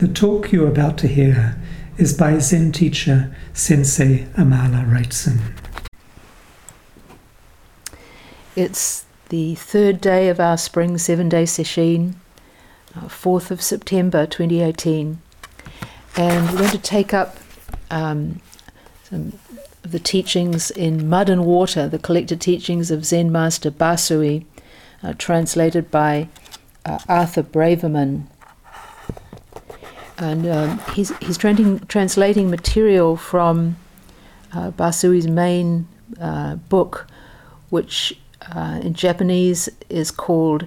The talk you're about to hear is by Zen teacher Sensei Amala Wrightson. It's the third day of our spring 7-day sesshin, 4th of September 2018, and we're going to take up some of the teachings in Mud and Water, the collected teachings of Zen Master Basui, translated by Arthur Braverman. And he's translating material from Basui's main book, which in Japanese is called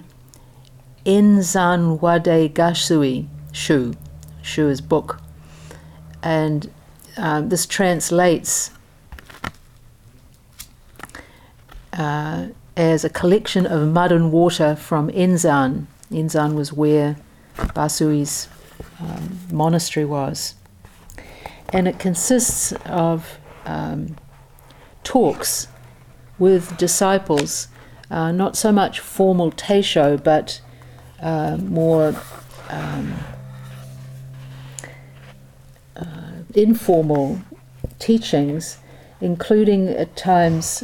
Enzan Wade Gasui Shu. Shu is book. And this translates as a collection of mud and water from Enzan. Enzan was where Basui's monastery was. And it consists of talks with disciples, not so much formal teisho, but more informal teachings, including at times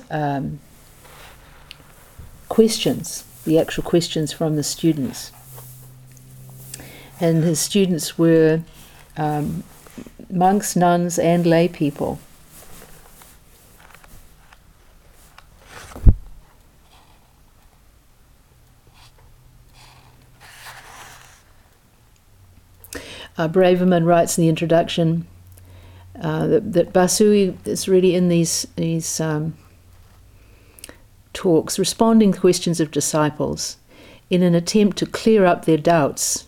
questions, the actual questions from the students. And his students were monks, nuns, and lay people. Braverman writes in the introduction that Basui is really in these talks responding to questions of disciples in an attempt to clear up their doubts.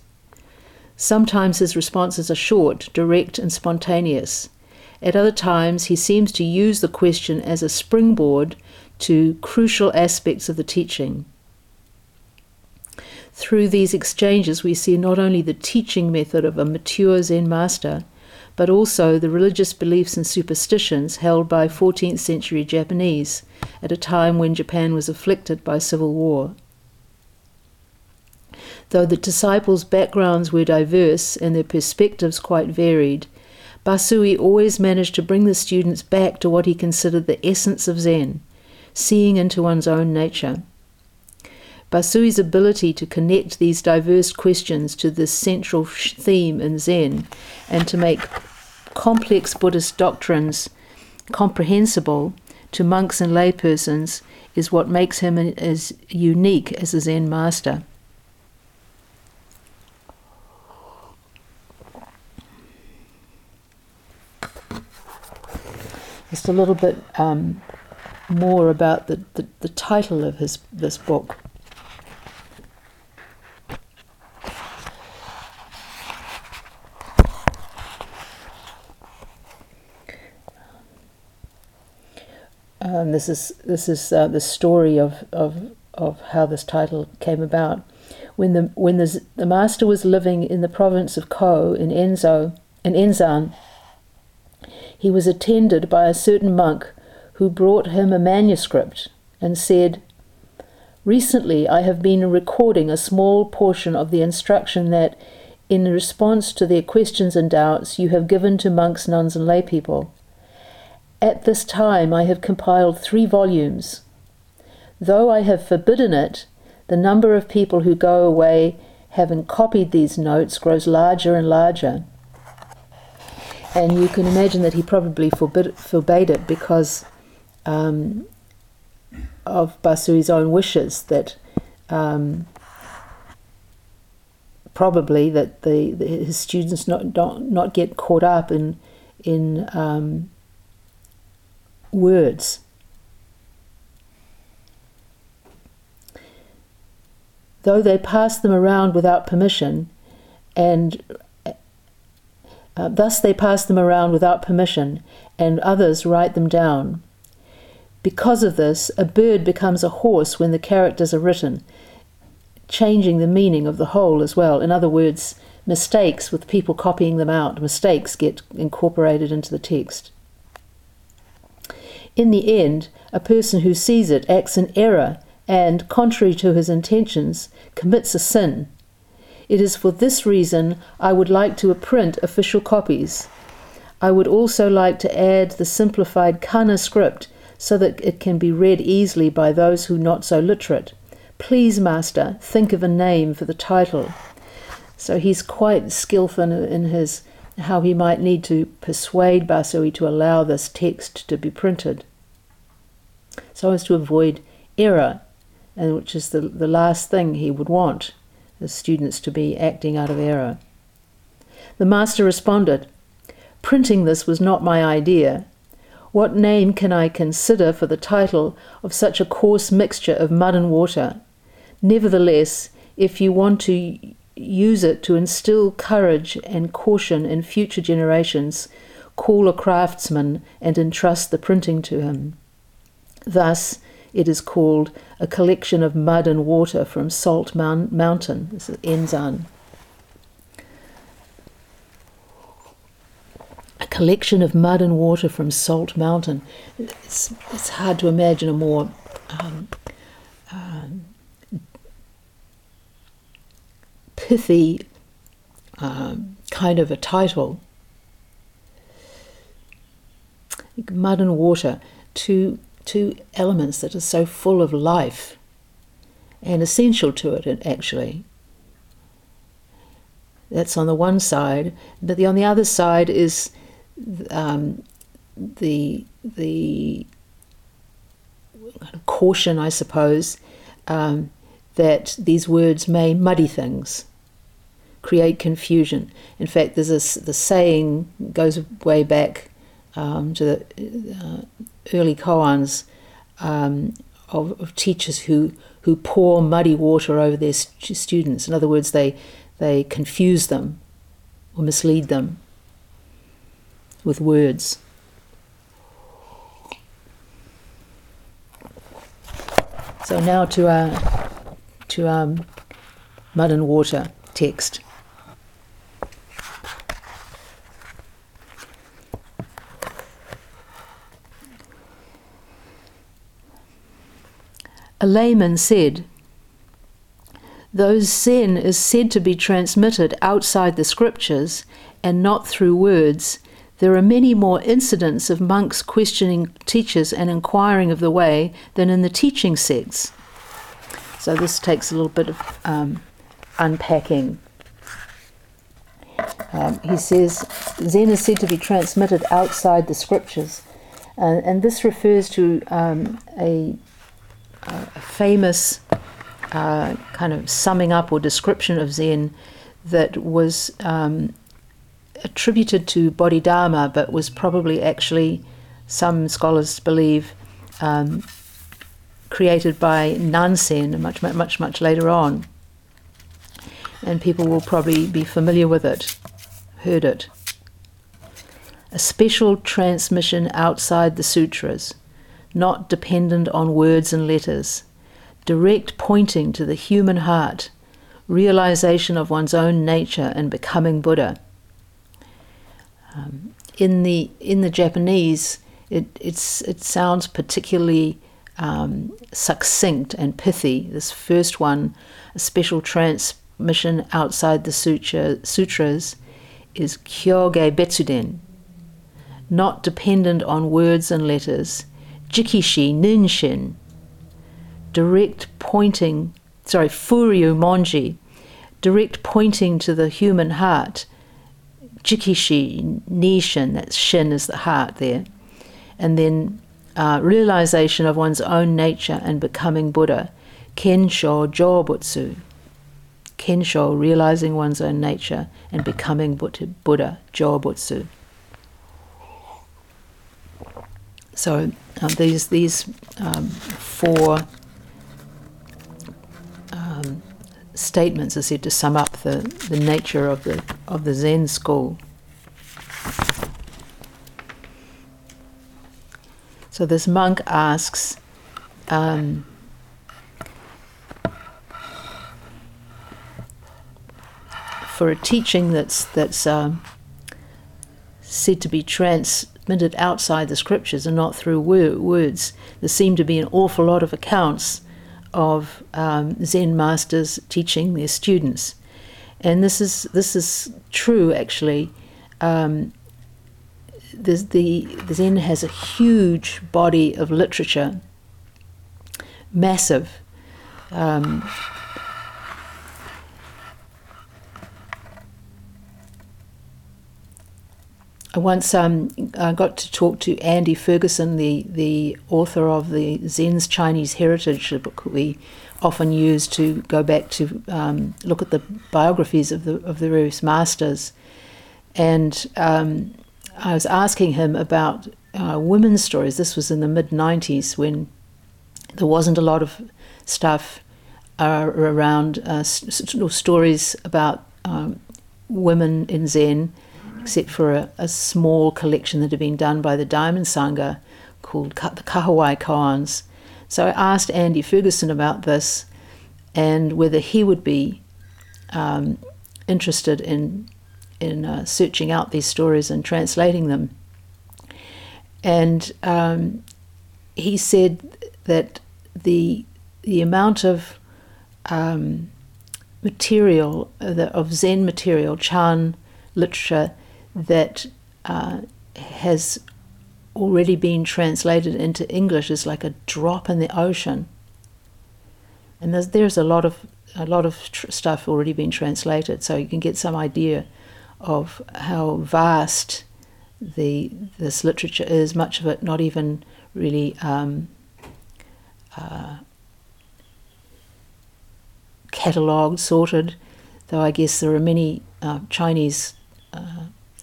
Sometimes his responses are short, direct, and spontaneous. At other times, he seems to use the question as a springboard to crucial aspects of the teaching. Through these exchanges, we see not only the teaching method of a mature Zen master, but also the religious beliefs and superstitions held by 14th century Japanese at a time when Japan was afflicted by civil war. Though the disciples' backgrounds were diverse and their perspectives quite varied, Basui always managed to bring the students back to what he considered the essence of Zen, seeing into one's own nature. Basui's ability to connect these diverse questions to this central theme in Zen and to make complex Buddhist doctrines comprehensible to monks and laypersons is what makes him as unique as a Zen master. Just a little bit more about the title of this book. This is the story of how this title came about. When the master was living in the province of Ko in Enzan, he was attended by a certain monk who brought him a manuscript and said, "Recently I have been recording a small portion of the instruction that, in response to their questions and doubts, you have given to monks, nuns, and lay people. At this time I have compiled 3 volumes. Though I have forbidden it, the number of people who go away having copied these notes grows larger and larger." And you can imagine that he probably forbade it because of Basui's own wishes, that probably that his students not get caught up in words. Though they pass them around without permission, and others write them down. Because of this, a bird becomes a horse when the characters are written, changing the meaning of the whole as well. In other words, mistakes with people copying them out, mistakes get incorporated into the text. In the end, a person who sees it acts in error and, contrary to his intentions, commits a sin. It is for this reason I would like to print official copies. I would also like to add the simplified kana script so that it can be read easily by those who are not so literate. Please, Master, think of a name for the title. So he's quite skillful in his how he might need to persuade Basui to allow this text to be printed, so as to avoid error, and which is the last thing he would want, the students to be acting out of error. The master responded, "Printing this was not my idea. What name can I consider for the title of such a coarse mixture of mud and water? Nevertheless, if you want to use it to instill courage and caution in future generations, call a craftsman and entrust the printing to him." Thus, it is called a collection of mud and water from Salt Mountain. This is Enzan. A collection of mud and water from Salt Mountain. It's hard to imagine a more pithy kind of a title. Mud and water, two elements that are so full of life and essential to it, actually. That's on the one side, but on the other side is the kind of caution, I suppose, that these words may muddy things, create confusion. In fact, the saying goes way back to the early koans of teachers who pour muddy water over their students. In other words, they confuse them or mislead them with words. So now to our mud and water text. A layman said, "Though Zen is said to be transmitted outside the scriptures and not through words, there are many more incidents of monks questioning teachers and inquiring of the way than in the teaching sects." So this takes a little bit of unpacking. He says, Zen is said to be transmitted outside the scriptures. And this refers to a famous kind of summing up or description of Zen that was attributed to Bodhidharma, but was probably actually, some scholars believe, created by Nansen much later on. And people will probably be familiar with it, heard it. A special transmission outside the sutras, not dependent on words and letters, direct pointing to the human heart, realization of one's own nature and becoming Buddha. In the Japanese, it sounds particularly succinct and pithy. This first one, a special transmission outside the sutras, is Kyogai Betsuden, not dependent on words and letters, Jikishi Ninshin, direct pointing, Furyu Monji, direct pointing to the human heart, Jikishi Nishin, that's Shin is the heart there, and then realization of one's own nature and becoming Buddha, Kensho Jobutsu, Kensho, realizing one's own nature and becoming Buddha, Jobutsu. So these four statements are said to sum up the nature of the Zen school. So this monk asks, for a teaching that's said to be transmitted outside the scriptures and not through words. There seem to be an awful lot of accounts of Zen masters teaching their students, And this is true actually. The Zen has a huge body of literature, massive. I once got to talk to Andy Ferguson, the author of the Zen's Chinese Heritage, the book we often use to go back to look at the biographies of the various masters. And I was asking him about women's stories. This was in the mid-90s when there wasn't a lot of stuff around stories about women in Zen, except for a small collection that had been done by the Diamond Sangha called the Kahawai Koans. So I asked Andy Ferguson about this and whether he would be interested in searching out these stories and translating them. And he said that the amount of material, of Zen material, Chan literature, that has already been translated into English is like a drop in the ocean, and there's a lot of stuff already been translated, so you can get some idea of how vast this literature is. Much of it not even really catalogued, sorted. Though I guess there are many Chinese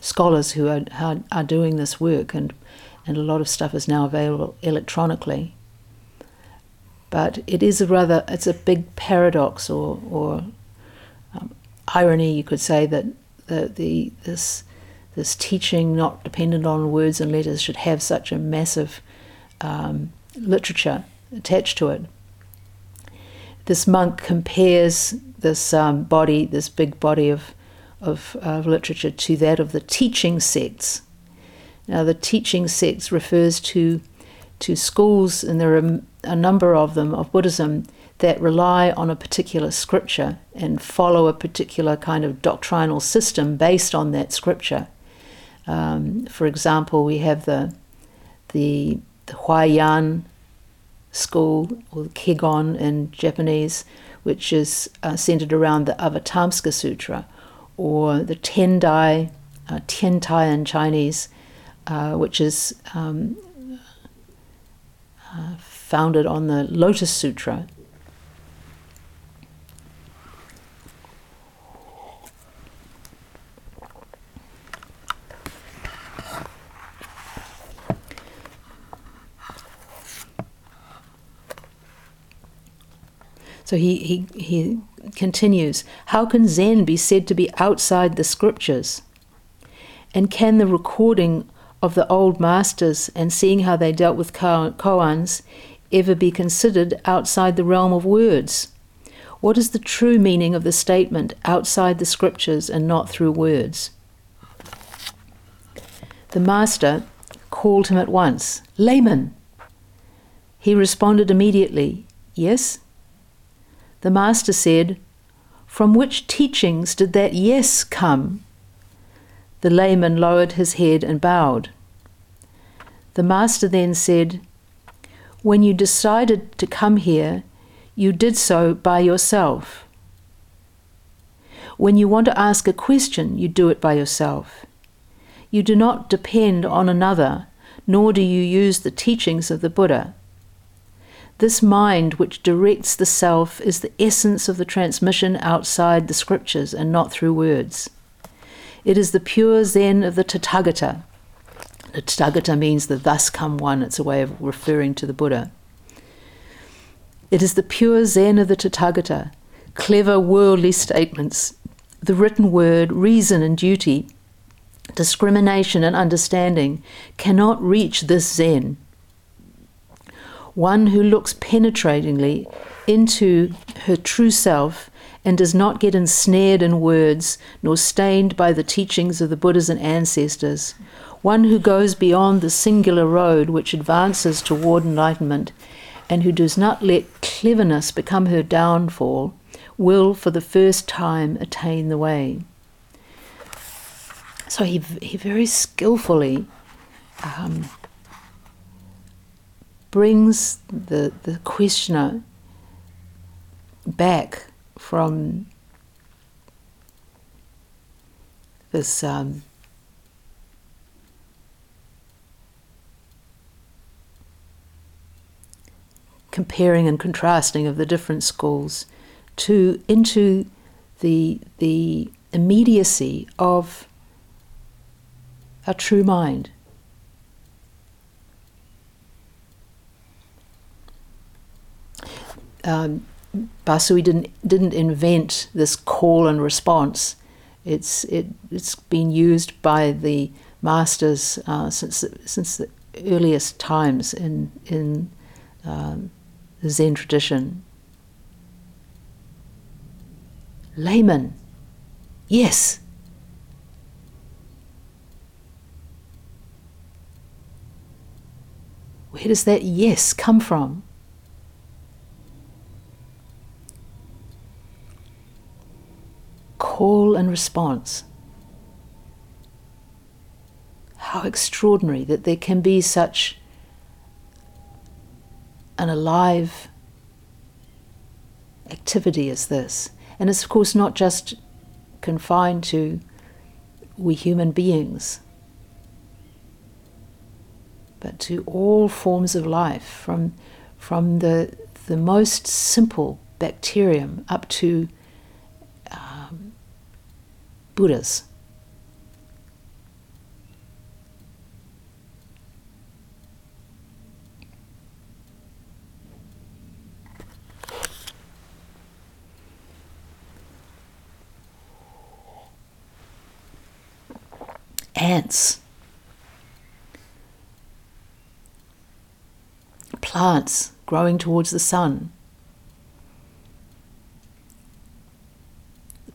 scholars who are doing this work, and a lot of stuff is now available electronically. But it is it's a big paradox or irony, you could say, that this teaching not dependent on words and letters should have such a massive literature attached to it. This monk compares this big body of literature to that of the teaching sects. Now, the teaching sects refers to schools, and there are a number of them, of Buddhism, that rely on a particular scripture and follow a particular kind of doctrinal system based on that scripture. For example, we have the Huayan school, or the Kegon in Japanese, which is centered around the Avatamsaka Sutra, or the Tendai, Tiantai in Chinese, which is founded on the Lotus Sutra. So he continues, how can Zen be said to be outside the scriptures? And can the recording of the old masters and seeing how they dealt with koans ever be considered outside the realm of words? What is the true meaning of the statement outside the scriptures and not through words? The master called him at once, "Layman." He responded immediately, "Yes." The master said, "From which teachings did that yes come?" The layman lowered his head and bowed. The master then said, "When you decided to come here, you did so by yourself. When you want to ask a question, you do it by yourself. You do not depend on another, nor do you use the teachings of the Buddha. This mind which directs the self is the essence of the transmission outside the scriptures and not through words. It is the pure Zen of the Tathagata." The Tathagata means the thus come one. It's a way of referring to the Buddha. "It is the pure Zen of the Tathagata. Clever worldly statements, the written word, reason and duty, discrimination and understanding cannot reach this Zen. One who looks penetratingly into her true self and does not get ensnared in words nor stained by the teachings of the Buddhas and ancestors. One who goes beyond the singular road which advances toward enlightenment and who does not let cleverness become her downfall, will for the first time attain the way. So he very skillfully brings the questioner back from this comparing and contrasting of the different schools to into the immediacy of our true mind. Basui didn't invent this call and response. It's been used by the masters since the earliest times in the Zen tradition. Layman, yes. Where does that yes come from? Call and response. How extraordinary that there can be such an alive activity as this. And it's of course not just confined to we human beings, but to all forms of life, from the most simple bacterium up to Buddhas. Ants, plants growing towards the sun,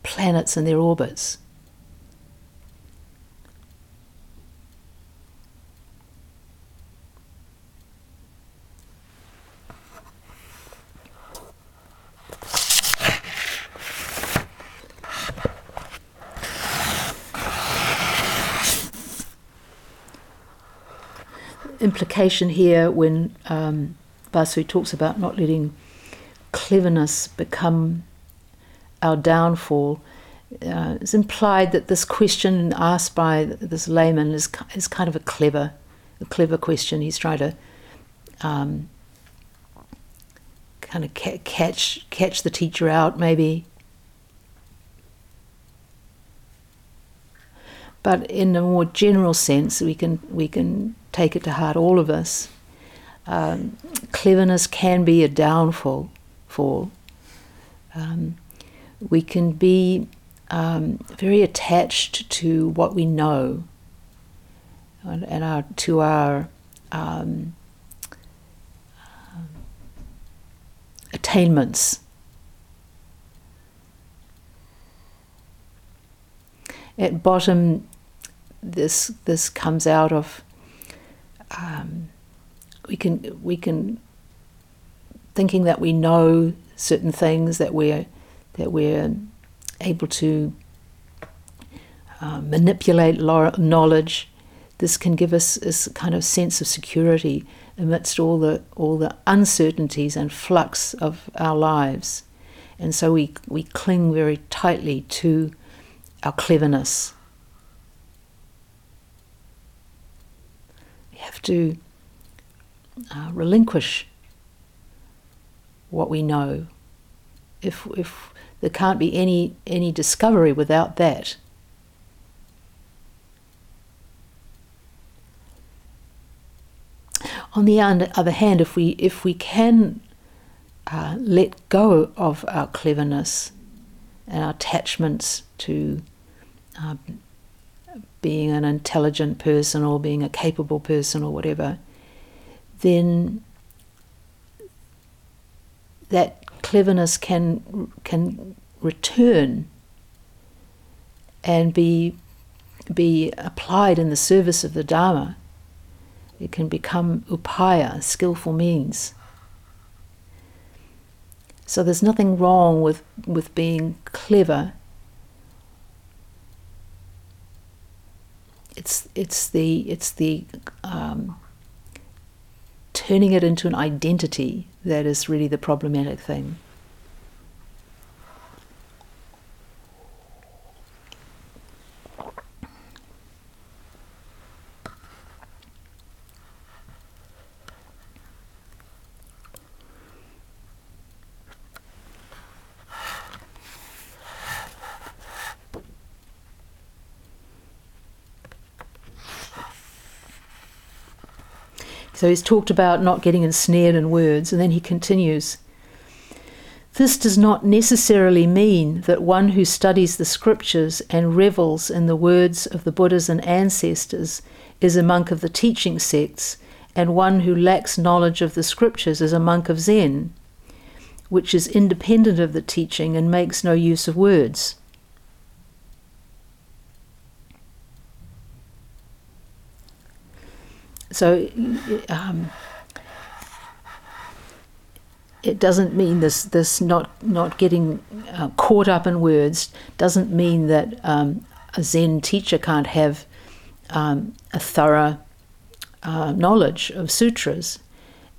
planets and their orbits. Implication here when Basui talks about not letting cleverness become our downfall, it's implied that this question asked by this layman is kind of a clever question. He's trying to kind of catch the teacher out, maybe. But in a more general sense, we can take it to heart, all of us. Cleverness can be a downfall. We can be very attached to what we know and to our attainments. At bottom, this comes out of we can thinking that we know certain things, that we're able to manipulate knowledge. This can give us this kind of sense of security amidst all the uncertainties and flux of our lives, and so we cling very tightly to our cleverness. Have to relinquish what we know. If there can't be any discovery without that. On the other hand, if we can let go of our cleverness and our attachments to being an intelligent person or being a capable person or whatever, then that cleverness can return and be applied in the service of the Dharma. It can become upaya, skillful means. So there's nothing wrong with being clever. It's the turning it into an identity that is really the problematic thing. So he's talked about not getting ensnared in words, and then he continues. This does not necessarily mean that one who studies the scriptures and revels in the words of the Buddhas and ancestors is a monk of the teaching sects, and one who lacks knowledge of the scriptures is a monk of Zen, which is independent of the teaching and makes no use of words. So it doesn't mean this not getting caught up in words doesn't mean that a Zen teacher can't have a thorough knowledge of sutras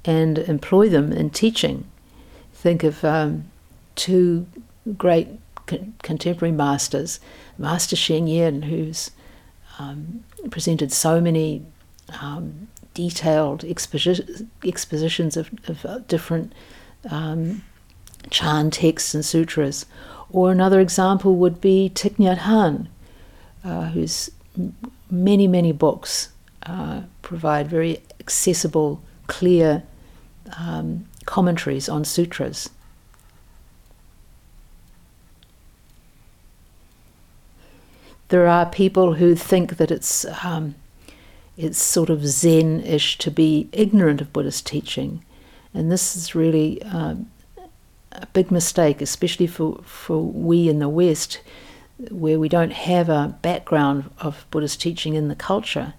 and employ them in teaching. Think of two great contemporary masters, Master Sheng Yen, who's presented so many detailed expositions of different Chan texts and sutras. Or another example would be Thich Nhat Hanh, whose many books provide very accessible, clear commentaries on sutras. There are people who think that it's sort of Zen-ish to be ignorant of Buddhist teaching. And this is really a big mistake, especially for we in the West, where we don't have a background of Buddhist teaching in the culture.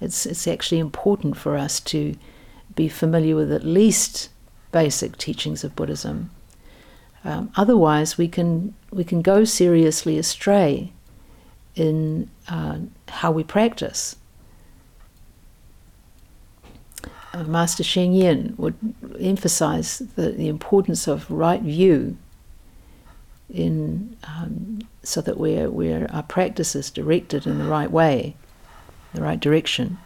It's actually important for us to be familiar with at least basic teachings of Buddhism. Otherwise, we can go seriously astray in how we practice. Master Sheng Yen would emphasize the importance of right view in so that our practice is directed in the right way, the right direction.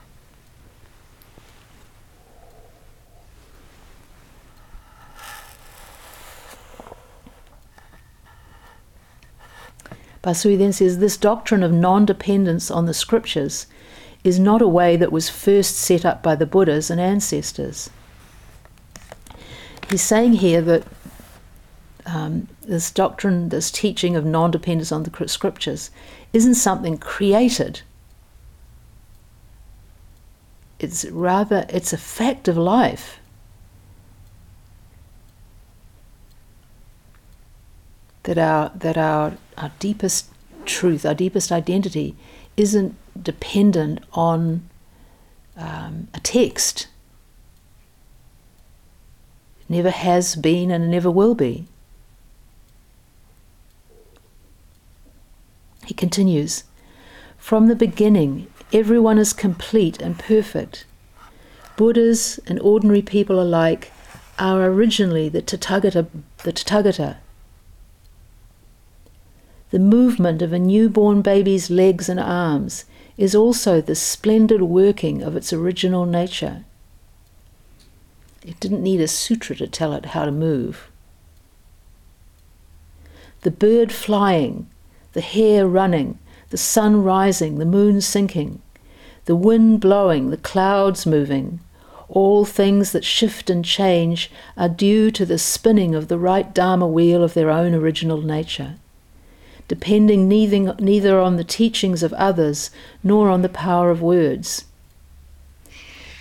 Basui then says, this doctrine of non-dependence on the scriptures is not a way that was first set up by the Buddhas and ancestors. He's saying here that this doctrine, this teaching of non-dependence on the scriptures, isn't something created. It's a fact of life. That our deepest truth, our deepest identity, isn't dependent on a text. It never has been and it never will be. He continues, from the beginning, everyone is complete and perfect. Buddhas and ordinary people alike are originally the Tathagata. The movement of a newborn baby's legs and arms is also the splendid working of its original nature. It didn't need a sutra to tell it how to move. The bird flying, the hare running, the sun rising, the moon sinking, the wind blowing, the clouds moving, all things that shift and change are due to the spinning of the right Dharma wheel of their own original nature, depending neither on the teachings of others nor on the power of words.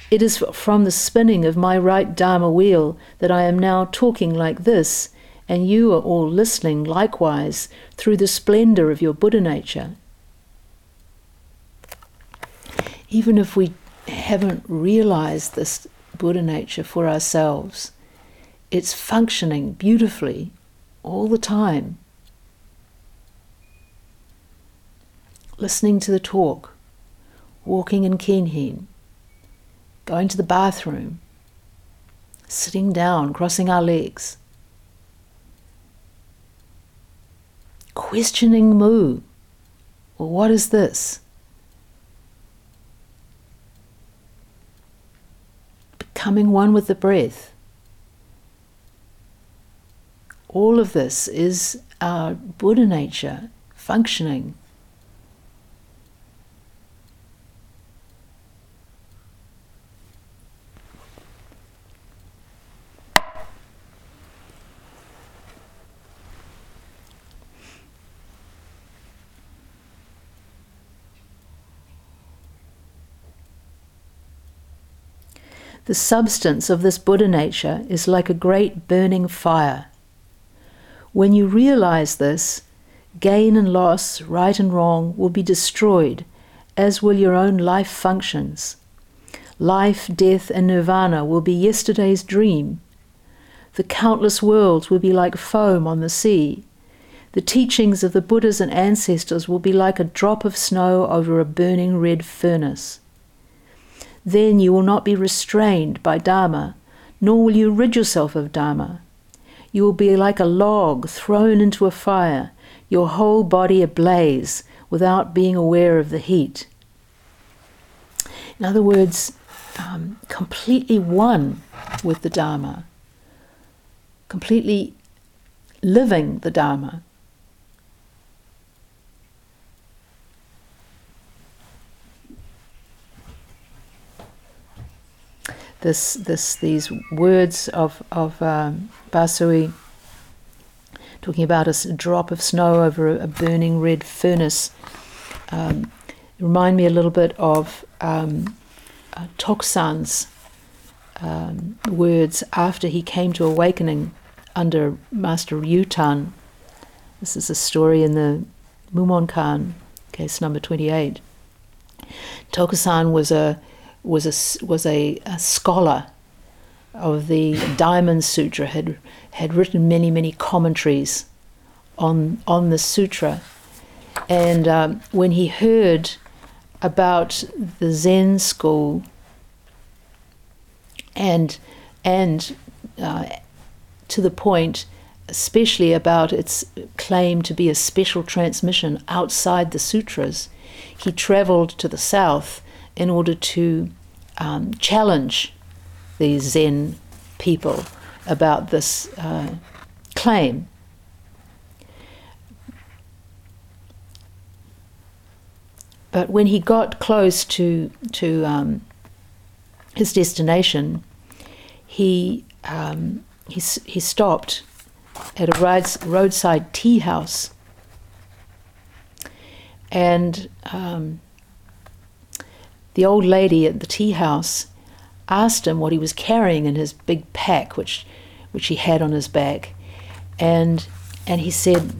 It is from the spinning of my right Dharma wheel that I am now talking like this, and you are all listening likewise through the splendor of your Buddha nature. Even if we haven't realized this Buddha nature for ourselves, It's functioning beautifully all the time. Listening to the talk, walking in Kinhin, going to the bathroom, sitting down, crossing our legs, questioning Mu. Well, what is this? Becoming one with the breath. All of this is our Buddha nature functioning. The substance of this Buddha nature is like a great burning fire. When you realize this, gain and loss, right and wrong, will be destroyed, as will your own life functions. Life, death, and nirvana will be yesterday's dream. The countless worlds will be like foam on the sea. The teachings of the Buddhas and ancestors will be like a drop of snow over a burning red furnace. Then you will not be restrained by Dharma, nor will you rid yourself of Dharma. You will be like a log thrown into a fire, your whole body ablaze, without being aware of the heat. In other words, completely one with the Dharma, completely living the Dharma. These words of Basui, talking about a drop of snow over a burning red furnace, remind me a little bit of Tokusan's words after he came to awakening under Master Ryutan. This is a story in the Mumonkan, case number 28. Tokusan was a scholar of the Diamond Sutra, had written many commentaries on the sutra, and when he heard about the Zen school and to the point, especially about its claim to be a special transmission outside the sutras, he travelled to the south in order to challenge the Zen people about this claim. But when he got close to his destination, he stopped at a roadside tea house, and the old lady at the tea house asked him what he was carrying in his big pack, which he had on his back, and he said,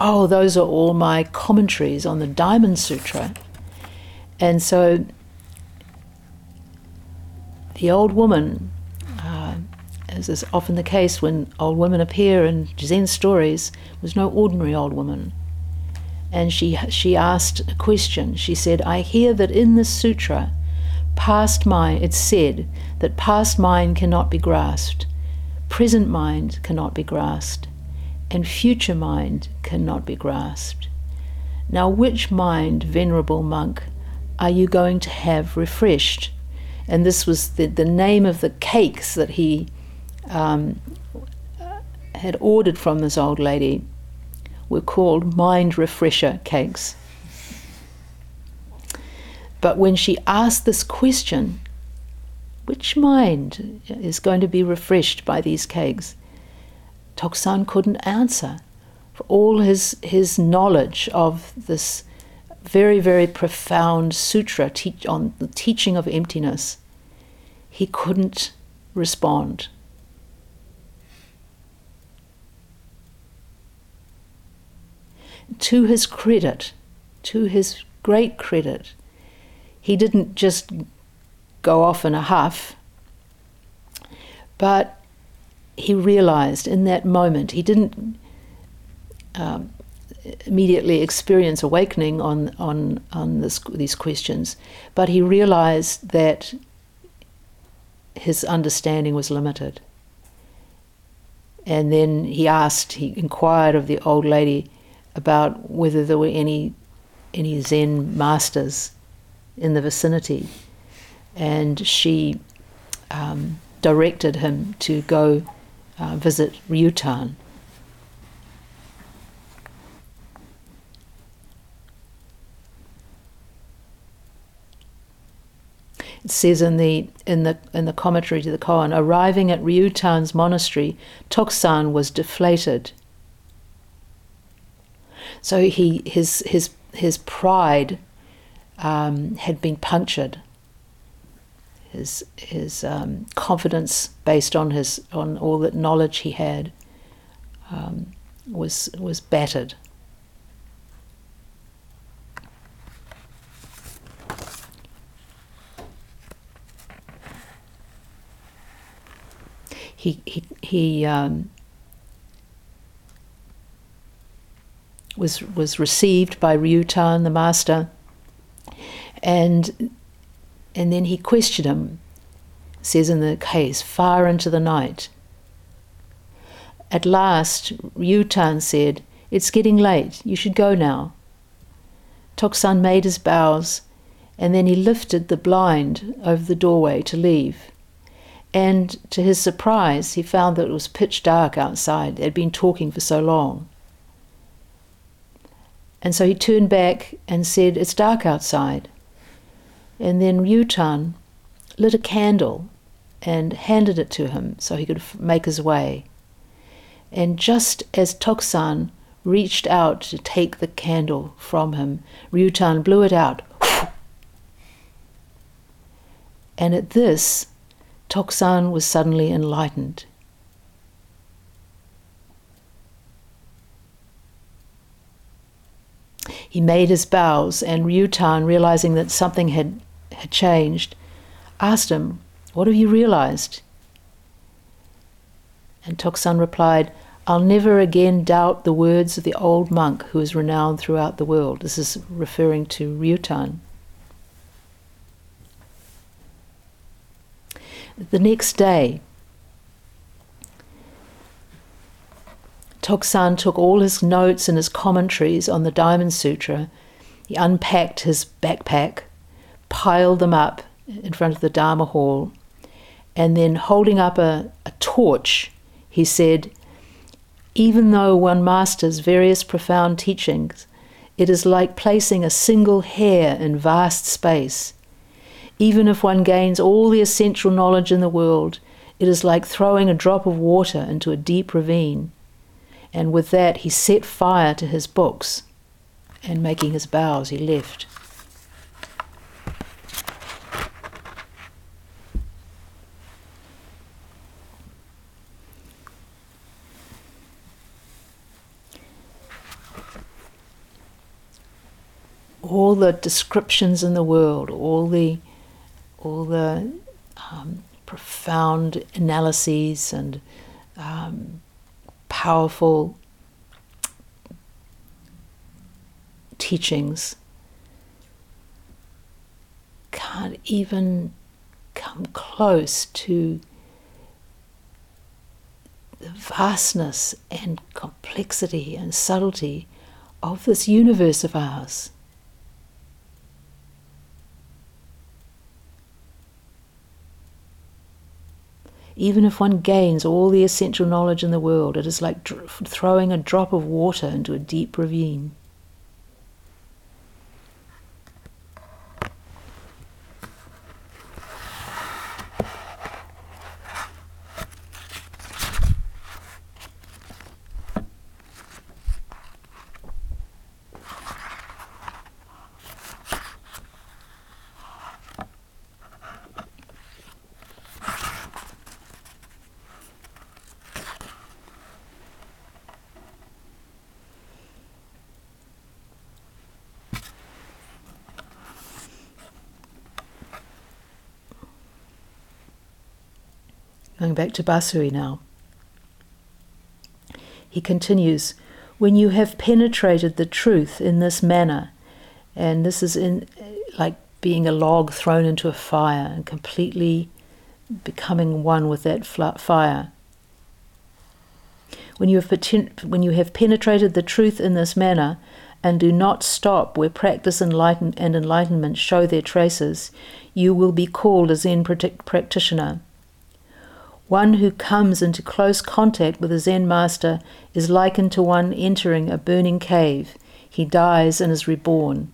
"Oh, those are all my commentaries on the Diamond Sutra." And so the old woman, as is often the case when old women appear in Zen stories, was no ordinary old woman. And she asked a question. She said, "I hear that in this sutra, it's said that past mind cannot be grasped, present mind cannot be grasped, and future mind cannot be grasped. Now which mind, venerable monk, are you going to have refreshed?" And this was the name of the cakes that he had ordered from this old lady, were called mind refresher cakes. But when she asked this question, which mind is going to be refreshed by these cakes, Tokusan couldn't answer. For all his knowledge of this very, very profound sutra on the teaching of emptiness, he couldn't respond. To his credit, to his great credit, he didn't just go off in a huff. But he realized in that moment, he didn't immediately experience awakening on these questions, but he realized that his understanding was limited. And then he inquired of the old lady about whether there were any Zen masters in the vicinity, and she directed him to go visit Ryutan. It says in the commentary to the koan, arriving at Ryutan's monastery, Tokusan was deflated. So his pride had been punctured. His confidence, based on all that knowledge he had, was battered. He was received by Ryutan, the master, and then he questioned him. It says in the case, far into the night. At last, Ryutan said, "It's getting late. You should go now." Tokusan made his bows, and then he lifted the blind over the doorway to leave. And to his surprise, he found that it was pitch dark outside. They'd been talking for so long. And so he turned back and said, "It's dark outside." And then Ryutan lit a candle and handed it to him so he could make his way. And just as Tokusan reached out to take the candle from him, Ryutan blew it out. And at this, Tokusan was suddenly enlightened. He made his bows, and Ryutan, realizing that something had changed, asked him, "What have you realized?" And Tokusan replied, "I'll never again doubt the words of the old monk who is renowned throughout the world." This is referring to Ryutan. The next day, Tokusan took all his notes and his commentaries on the Diamond Sutra. He unpacked his backpack, piled them up in front of the Dharma hall, and then holding up a torch, he said, "Even though one masters various profound teachings, it is like placing a single hair in vast space. Even if one gains all the essential knowledge in the world, it is like throwing a drop of water into a deep ravine." And with that, he set fire to his books, and making his bows, he left. All the descriptions in the world, all the profound analyses and powerful teachings can't even come close to the vastness and complexity and subtlety of this universe of ours. Even if one gains all the essential knowledge in the world, it is like throwing a drop of water into a deep ravine. Going back to Basui now. He continues, when you have penetrated the truth in this manner, and this is in like being a log thrown into a fire and completely becoming one with that fire. When you have penetrated the truth in this manner, and do not stop where practice and enlightenment show their traces, you will be called a Zen practitioner. One who comes into close contact with a Zen master is likened to one entering a burning cave. He dies and is reborn.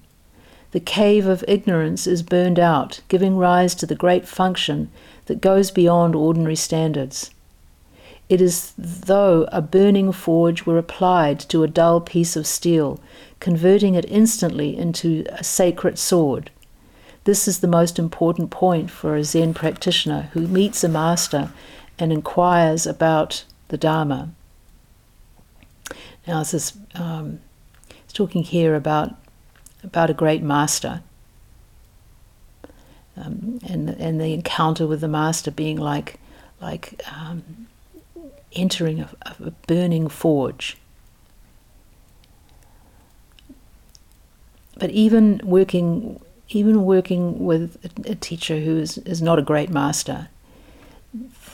The cave of ignorance is burned out, giving rise to the great function that goes beyond ordinary standards. It is though a burning forge were applied to a dull piece of steel, converting it instantly into a sacred sword. This is the most important point for a Zen practitioner who meets a master and inquires about the Dharma. Now, this is it's talking here about a great master, and the encounter with the master being like entering a burning forge. But even working with a teacher who is not a great master,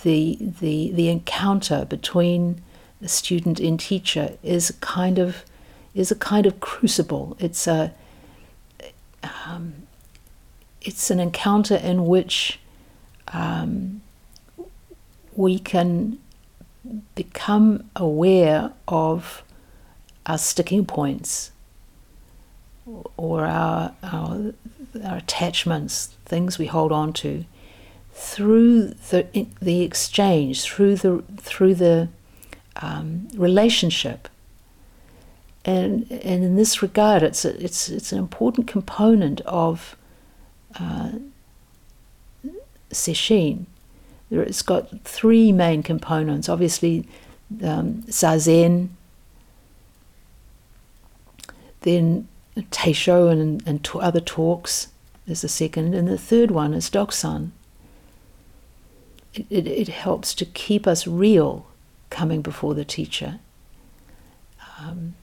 the encounter between the student and teacher is a kind of crucible. It's an encounter in which we can become aware of our sticking points or our attachments, things we hold on to, through the exchange, through the relationship. And in this regard, it's an important component of Sesshin. It's got three main components. Obviously, zazen, then taisho and other talks is the second, and the third one is doxan. It helps to keep us real, coming before the teacher, and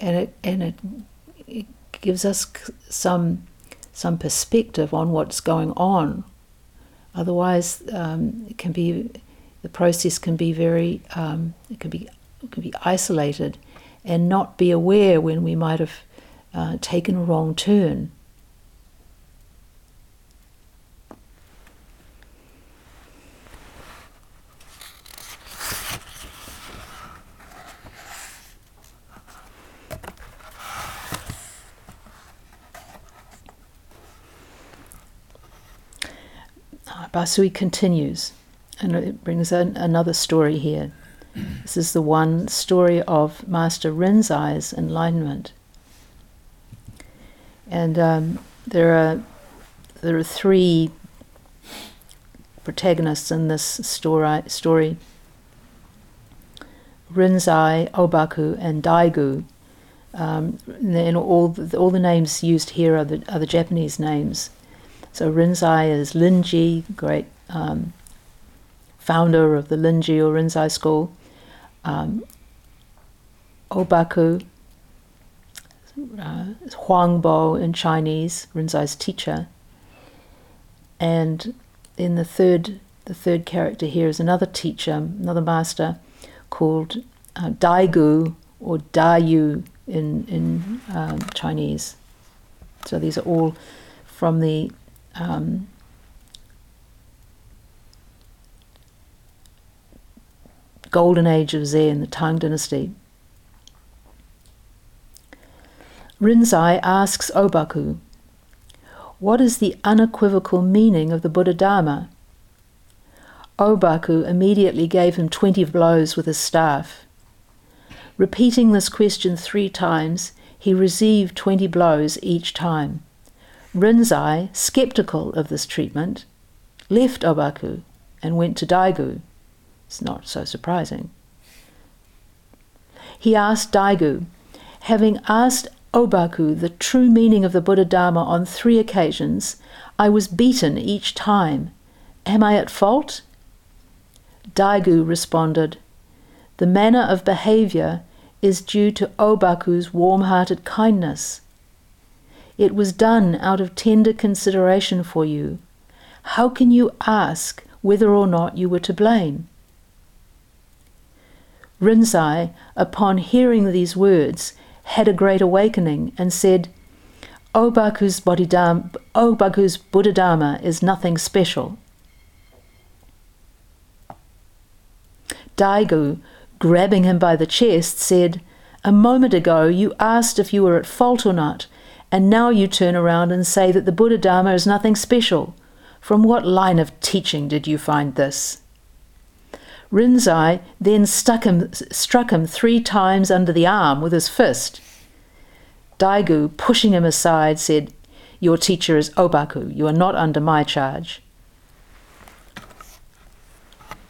it gives us some perspective on what's going on. Otherwise, the process can be isolated, and not be aware when we might have taken a wrong turn. Basui continues, and it brings in another story here. This is the one story of Master Rinzai's enlightenment. And there are three protagonists in this story. Rinzai, Obaku, and Daigu. And all the names used here are the Japanese names. So Rinzai is Linji, great founder of the Linji or Rinzai school. Obaku, Huangbo in Chinese, Rinzai's teacher. And then the third character here is another teacher, another master, called Daigu or Dayu in Chinese. So these are all from the golden age of Zen, the Tang Dynasty. Rinzai asks Obaku, what is the unequivocal meaning of the Bodhidharma? Obaku immediately gave him 20 blows with his staff. Repeating this question 3 times, he received 20 blows each time. Rinzai, skeptical of this treatment, left Obaku and went to Daigu. It's not so surprising. He asked Daigu, having asked Obaku the true meaning of the Bodhidharma on 3 occasions, I was beaten each time, Am I at fault? Daigu responded, the manner of behavior is due to Obaku's warm-hearted kindness. It was done out of tender consideration for you. How can you ask whether or not you were to blame? Rinzai, upon hearing these words, had a great awakening and said, Obaku's Bodhidharma is nothing special. Daigu, grabbing him by the chest, said, a moment ago you asked if you were at fault or not, and now you turn around and say that the Bodhidharma is nothing special. From what line of teaching did you find this? Rinzai then struck him 3 times under the arm with his fist. Daigu, pushing him aside, said, your teacher is Obaku. You are not under my charge.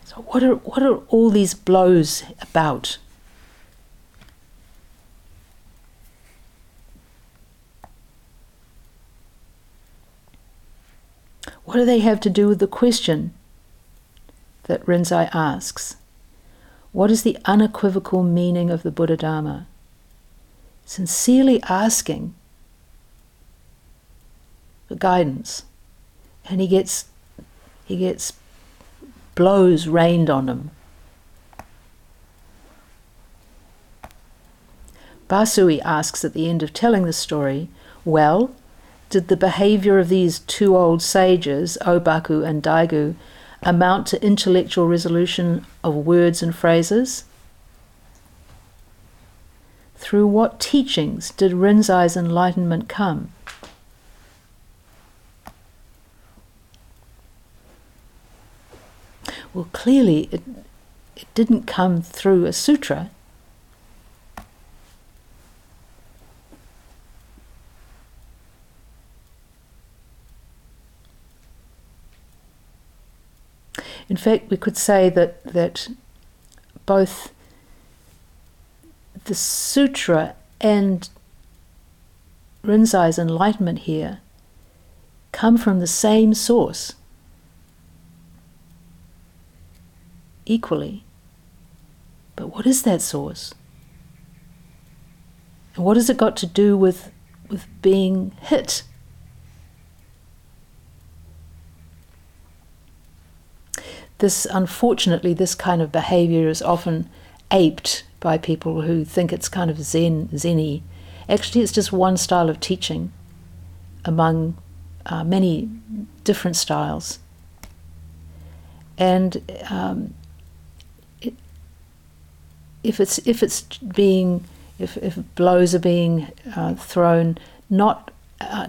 So what are all these blows about? What do they have to do with the question that Rinzai asks? What is the unequivocal meaning of the Bodhidharma? Sincerely asking for guidance, and he gets blows rained on him. Basui asks at the end of telling the story, well, did the behavior of these 2 old sages, Obaku and Daigu, amount to intellectual resolution of words and phrases? Through what teachings did Rinzai's enlightenment come? Well, clearly it didn't come through a sutra. In fact, we could say that both the sutra and Rinzai's enlightenment here come from the same source equally. But what is that source? And what has it got to do with being hit? Unfortunately, this kind of behavior is often aped by people who think it's kind of zen-y. Actually, it's just one style of teaching among many different styles. And if blows are being thrown, not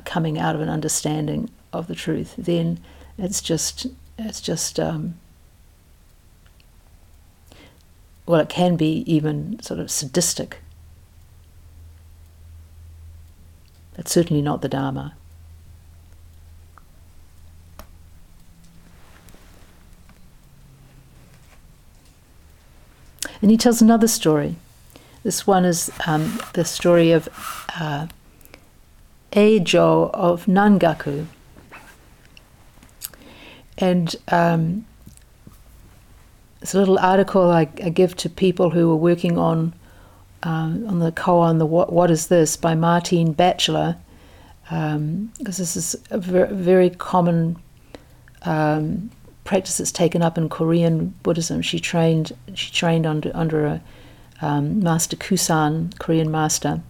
coming out of an understanding of the truth, then it's just well, it can be even sort of sadistic. That's certainly not the Dharma. And he tells another story. This one is the story of Ejō of Nangaku. And it's a little article I give to people who are working on the koan, the What Is This, by Martine Batchelor, because this is a very common practice that's taken up in Korean Buddhism. She trained under a Master Kusan, Korean master,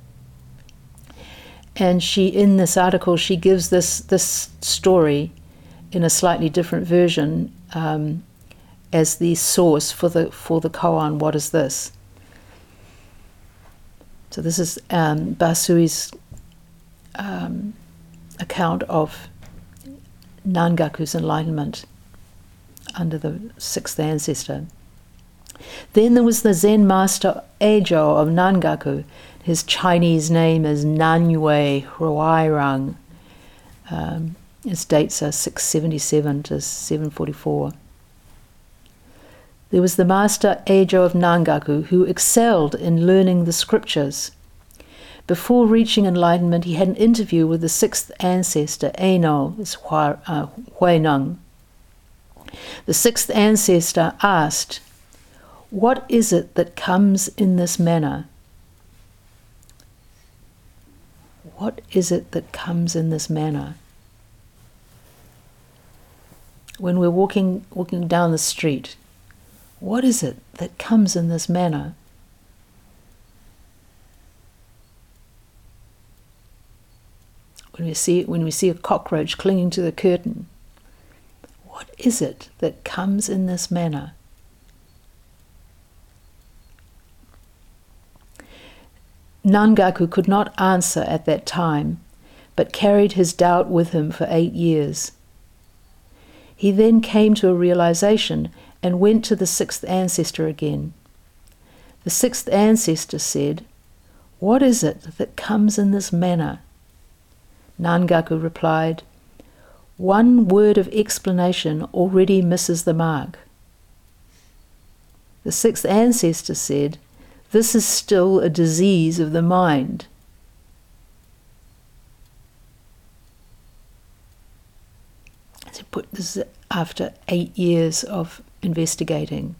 and in this article she gives this story in a slightly different version. As the source for the koan, What Is This? So this is Basui's account of Nangaku's enlightenment under the 6th ancestor. Then there was the Zen master Ejō of Nangaku. His Chinese name is Nanyue Huairang. His dates are 677 to 744. There was the master Ejō of Nangaku, who excelled in learning the scriptures. Before reaching enlightenment, he had an interview with the 6th ancestor, Eno, Huaineng. The sixth ancestor asked, "What is it that comes in this manner? What is it that comes in this manner?" When we're walking down the street, what is it that comes in this manner? When we see a cockroach clinging to the curtain, what is it that comes in this manner? Nangaku could not answer at that time, but carried his doubt with him for 8 years. He then came to a realization and went to the sixth ancestor again. The sixth ancestor said, "What is it that comes in this manner?" Nangaku replied, "One word of explanation already misses the mark." The sixth ancestor said, "This is still a disease of the mind." So put this after 8 years of investigating.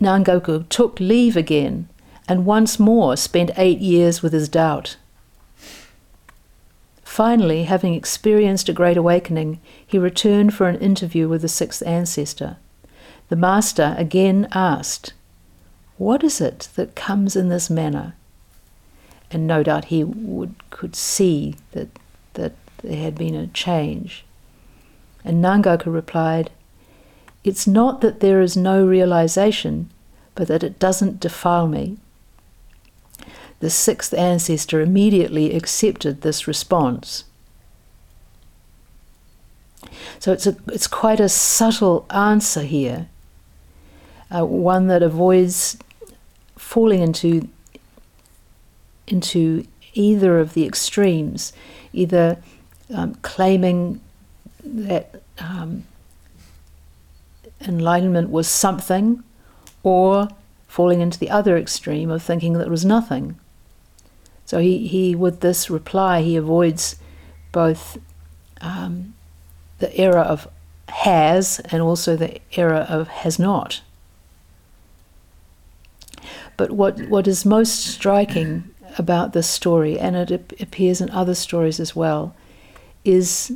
Nangaku took leave again and once more spent 8 years with his doubt. Finally, having experienced a great awakening, he returned for an interview with the sixth ancestor. The master again asked, "What is it that comes in this manner?" And no doubt he could see that there had been a change. And Nangaku replied, "It's not that there is no realization, but that it doesn't defile me." The sixth ancestor immediately accepted this response. So it's quite a subtle answer here, one that avoids falling into either of the extremes, either claiming that enlightenment was something, or falling into the other extreme of thinking that it was nothing. So he with this reply, he avoids both the error of has and also the error of has not. But what is most striking about this story, and it appears in other stories as well, is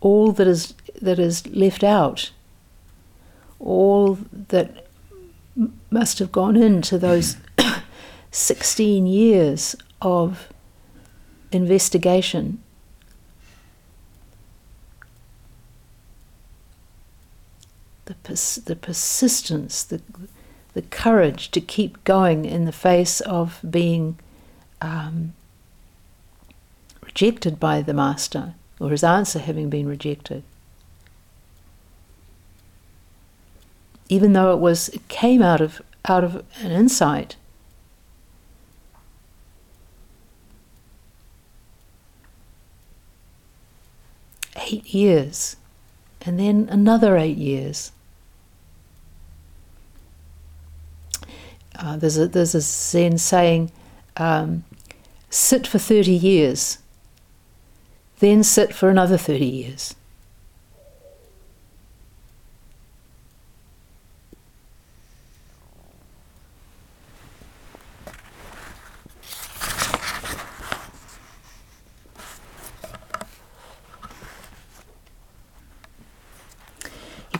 all that is left out, all that must have gone into those 16 years of investigation. The persistence, the courage to keep going in the face of being rejected by the master, or his answer having been rejected. Even though it came out of an insight. Eight years, and then another 8 years. There's a Zen saying, "Sit for 30 years, then sit for another 30 years."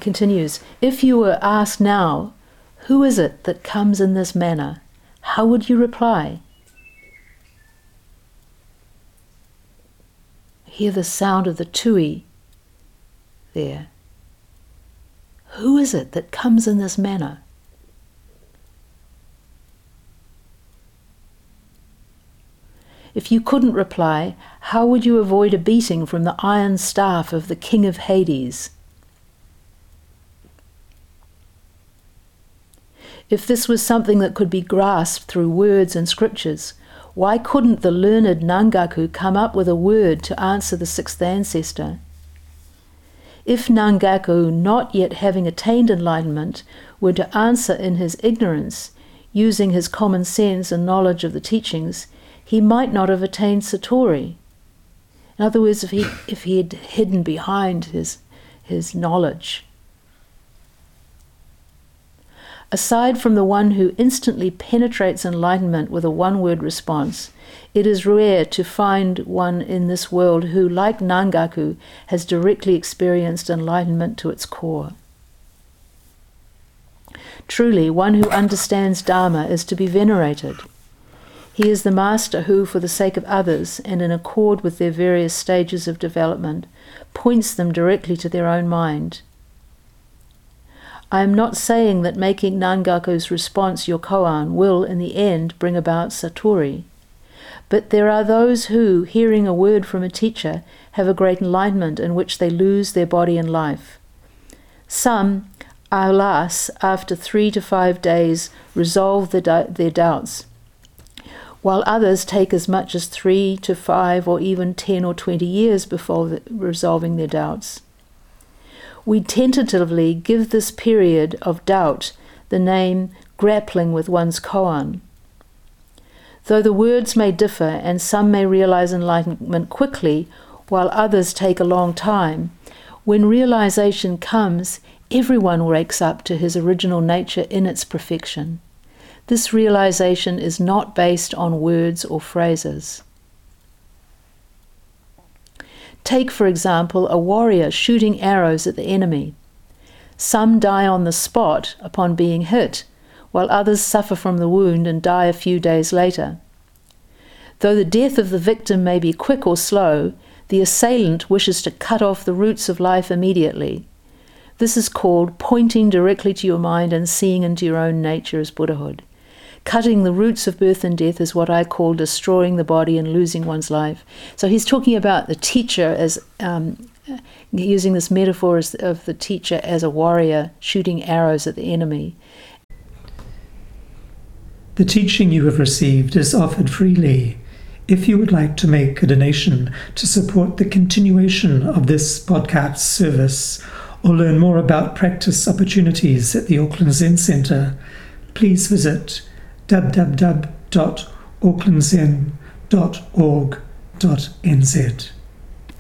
Continues, "If you were asked now, who is it that comes in this manner, how would you reply? Hear the sound of the tui there. Who is it that comes in this manner?" If you couldn't reply, how would you avoid a beating from the iron staff of the king of Hades? If this was something that could be grasped through words and scriptures, why couldn't the learned Nangaku come up with a word to answer the sixth ancestor? If Nangaku, not yet having attained enlightenment, were to answer in his ignorance, using his common sense and knowledge of the teachings, he might not have attained satori. In other words, if he had hidden behind his knowledge. Aside from the one who instantly penetrates enlightenment with a one-word response, it is rare to find one in this world who, like Nangaku, has directly experienced enlightenment to its core. Truly, one who understands Dharma is to be venerated. He is the master who, for the sake of others and in accord with their various stages of development, points them directly to their own mind. I am not saying that making Nangaku's response your koan will, in the end, bring about satori. But there are those who, hearing a word from a teacher, have a great enlightenment in which they lose their body and life. Some, alas, after 3 to 5 days, resolve their doubts, while others take as much as 3 to 5 or even 10 or 20 years before resolving their doubts. We tentatively give this period of doubt the name grappling with one's koan. Though the words may differ and some may realize enlightenment quickly while others take a long time, when realization comes, everyone wakes up to his original nature in its perfection. This realization is not based on words or phrases. Take, for example, a warrior shooting arrows at the enemy. Some die on the spot upon being hit, while others suffer from the wound and die a few days later. Though the death of the victim may be quick or slow, the assailant wishes to cut off the roots of life immediately. This is called pointing directly to your mind and seeing into your own nature as Buddhahood. Cutting the roots of birth and death is what I call destroying the body and losing one's life. So he's talking about the teacher as using this metaphor of the teacher as a warrior shooting arrows at the enemy. The teaching you have received is offered freely. If you would like to make a donation to support the continuation of this podcast service or learn more about practice opportunities at the Auckland Zen Centre, please visit www.aucklandzen.org.nz.